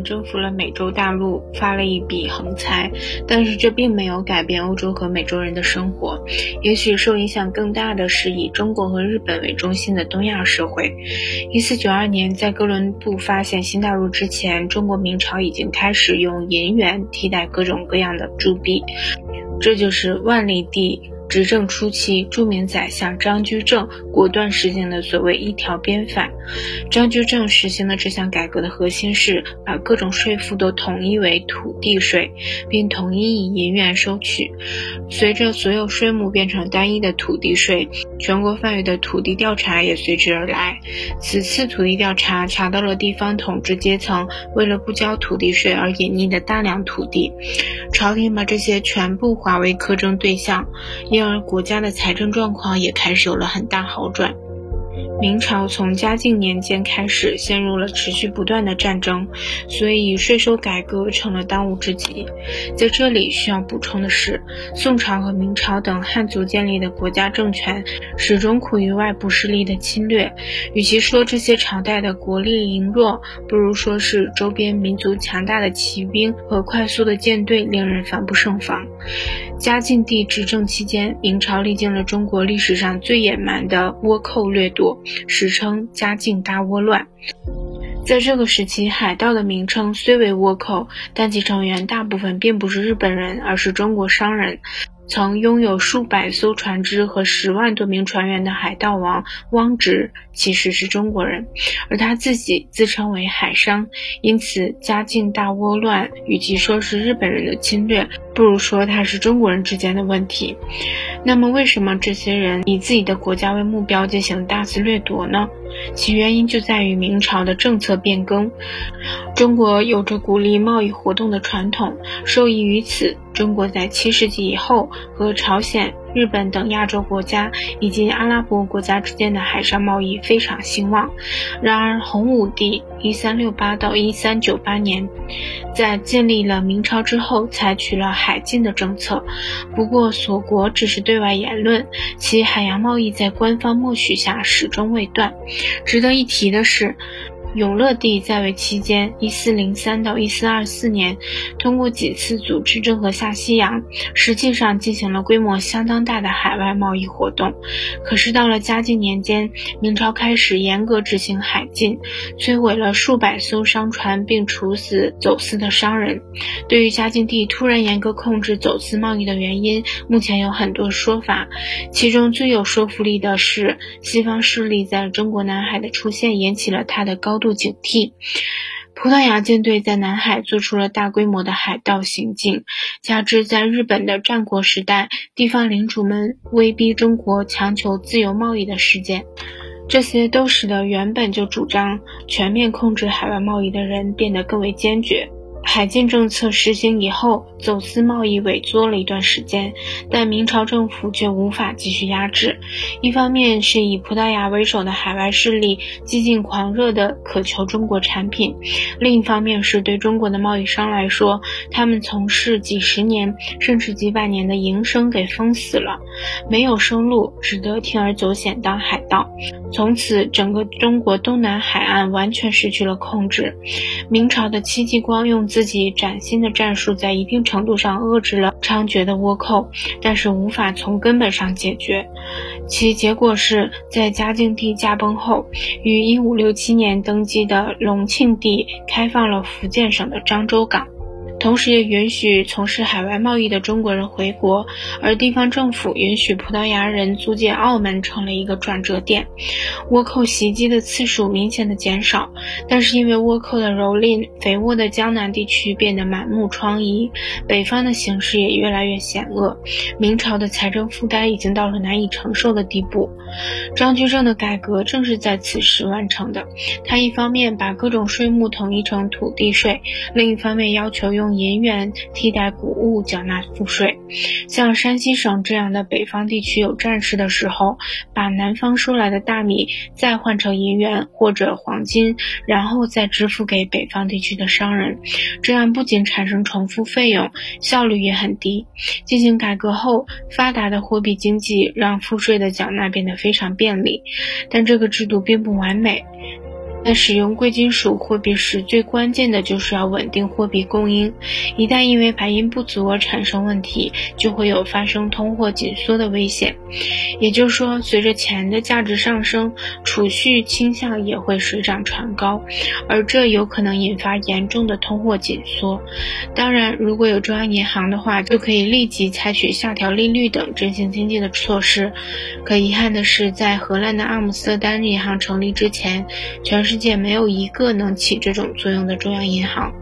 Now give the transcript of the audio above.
人征服了美洲大陆，发了一笔横财，但是这并没有改变欧洲和美洲人的生活。也许受影响更大的是以中国和日本为中心的东亚社会。1492年，在哥伦布发现新大陆之前，中国明朝已经开始用银元替代各种各样的铸币。这就是万历帝执政初期，著名宰相张居正果断实行的所谓一条鞭法。张居正实行的这项改革的核心是把各种税负都统一为土地税，并统一以银元收取。随着所有税目变成单一的土地税，全国范围的土地调查也随之而来。此次土地调查查到了地方统治阶层为了不交土地税而隐匿的大量土地，朝廷把这些全部划为苛征对象，因而国家的财政状况也开始有了很大好转。明朝从嘉靖年间开始陷入了持续不断的战争，所以税收改革成了当务之急。在这里需要补充的是，宋朝和明朝等汉族建立的国家政权始终苦于外部势力的侵略，与其说这些朝代的国力羸弱，不如说是周边民族强大的骑兵和快速的舰队令人防不胜防。嘉靖帝执政期间，明朝历经了中国历史上最野蛮的倭寇掠夺，史称嘉靖大倭乱。在这个时期，海盗的名称虽为倭寇，但其成员大部分并不是日本人，而是中国商人。曾拥有数百艘船只和10万多名船员的海盗王汪直其实是中国人，而他自己自称为海商，因此嘉靖大倭乱与其说是日本人的侵略，不如说他是中国人之间的问题。那么为什么这些人以自己的国家为目标进行大肆掠夺呢？其原因就在于明朝的政策变更。中国有着鼓励贸易活动的传统，受益于此，中国在7世纪以后和朝鲜、日本等亚洲国家以及阿拉伯国家之间的海上贸易非常兴旺。然而洪武帝1368到1398年在建立了明朝之后采取了海禁的政策，不过锁国只是对外言论，其海洋贸易在官方默许下始终未断。值得一提的是，永乐帝在位期间1403到1424年通过几次组织郑和下西洋，实际上进行了规模相当大的海外贸易活动。可是到了嘉靖年间，明朝开始严格执行海禁，摧毁了数百艘商船，并处死走私的商人。对于嘉靖帝突然严格控制走私贸易的原因，目前有很多说法，其中最有说服力的是西方势力在中国南海的出现引起了他的高度警惕。葡萄牙舰队在南海做出了大规模的海盗行径，加之在日本的战国时代，地方领主们威逼中国强求自由贸易的事件，这些都使得原本就主张全面控制海外贸易的人变得更为坚决。海禁政策实行以后，走私贸易萎缩了一段时间，但明朝政府却无法继续压制。一方面是以葡萄牙为首的海外势力激进狂热地渴求中国产品，另一方面是对中国的贸易商来说，他们从事几十年甚至几百年的营生给封死了，没有生路，只得铤而走险当海盗。从此整个中国东南海岸完全失去了控制。明朝的戚继光用自己崭新的战术在一定程度上遏制了猖獗的倭寇，但是无法从根本上解决。其结果是在嘉靖帝驾崩后，于1567年登基的隆庆帝开放了福建省的漳州港，同时也允许从事海外贸易的中国人回国，而地方政府允许葡萄牙人租借澳门成了一个转折点。倭寇袭击的次数明显的减少，但是因为倭寇的蹂躏，肥沃的江南地区变得满目疮痍，北方的形势也越来越险恶，明朝的财政负担已经到了难以承受的地步。张居正的改革正是在此时完成的，他一方面把各种税目统一成土地税，另一方面要求用银元替代谷物缴纳赋税。像山西省这样的北方地区有战事的时候，把南方收来的大米再换成银元或者黄金，然后再支付给北方地区的商人，这样不仅产生重复费用，效率也很低。进行改革后，发达的货币经济让赋税的缴纳变得非常便利，但这个制度并不完美。那使用贵金属货币时，最关键的就是要稳定货币供应。一旦因为白银不足而产生问题，就会有发生通货紧缩的危险。也就是说，随着钱的价值上升，储蓄倾向也会水涨船高，而这有可能引发严重的通货紧缩。当然，如果有中央银行的话，就可以立即采取下调利率等振兴经济的措施。可遗憾的是，在荷兰的阿姆斯特丹银行成立之前，全世界没有一个能起这种作用的中央银行。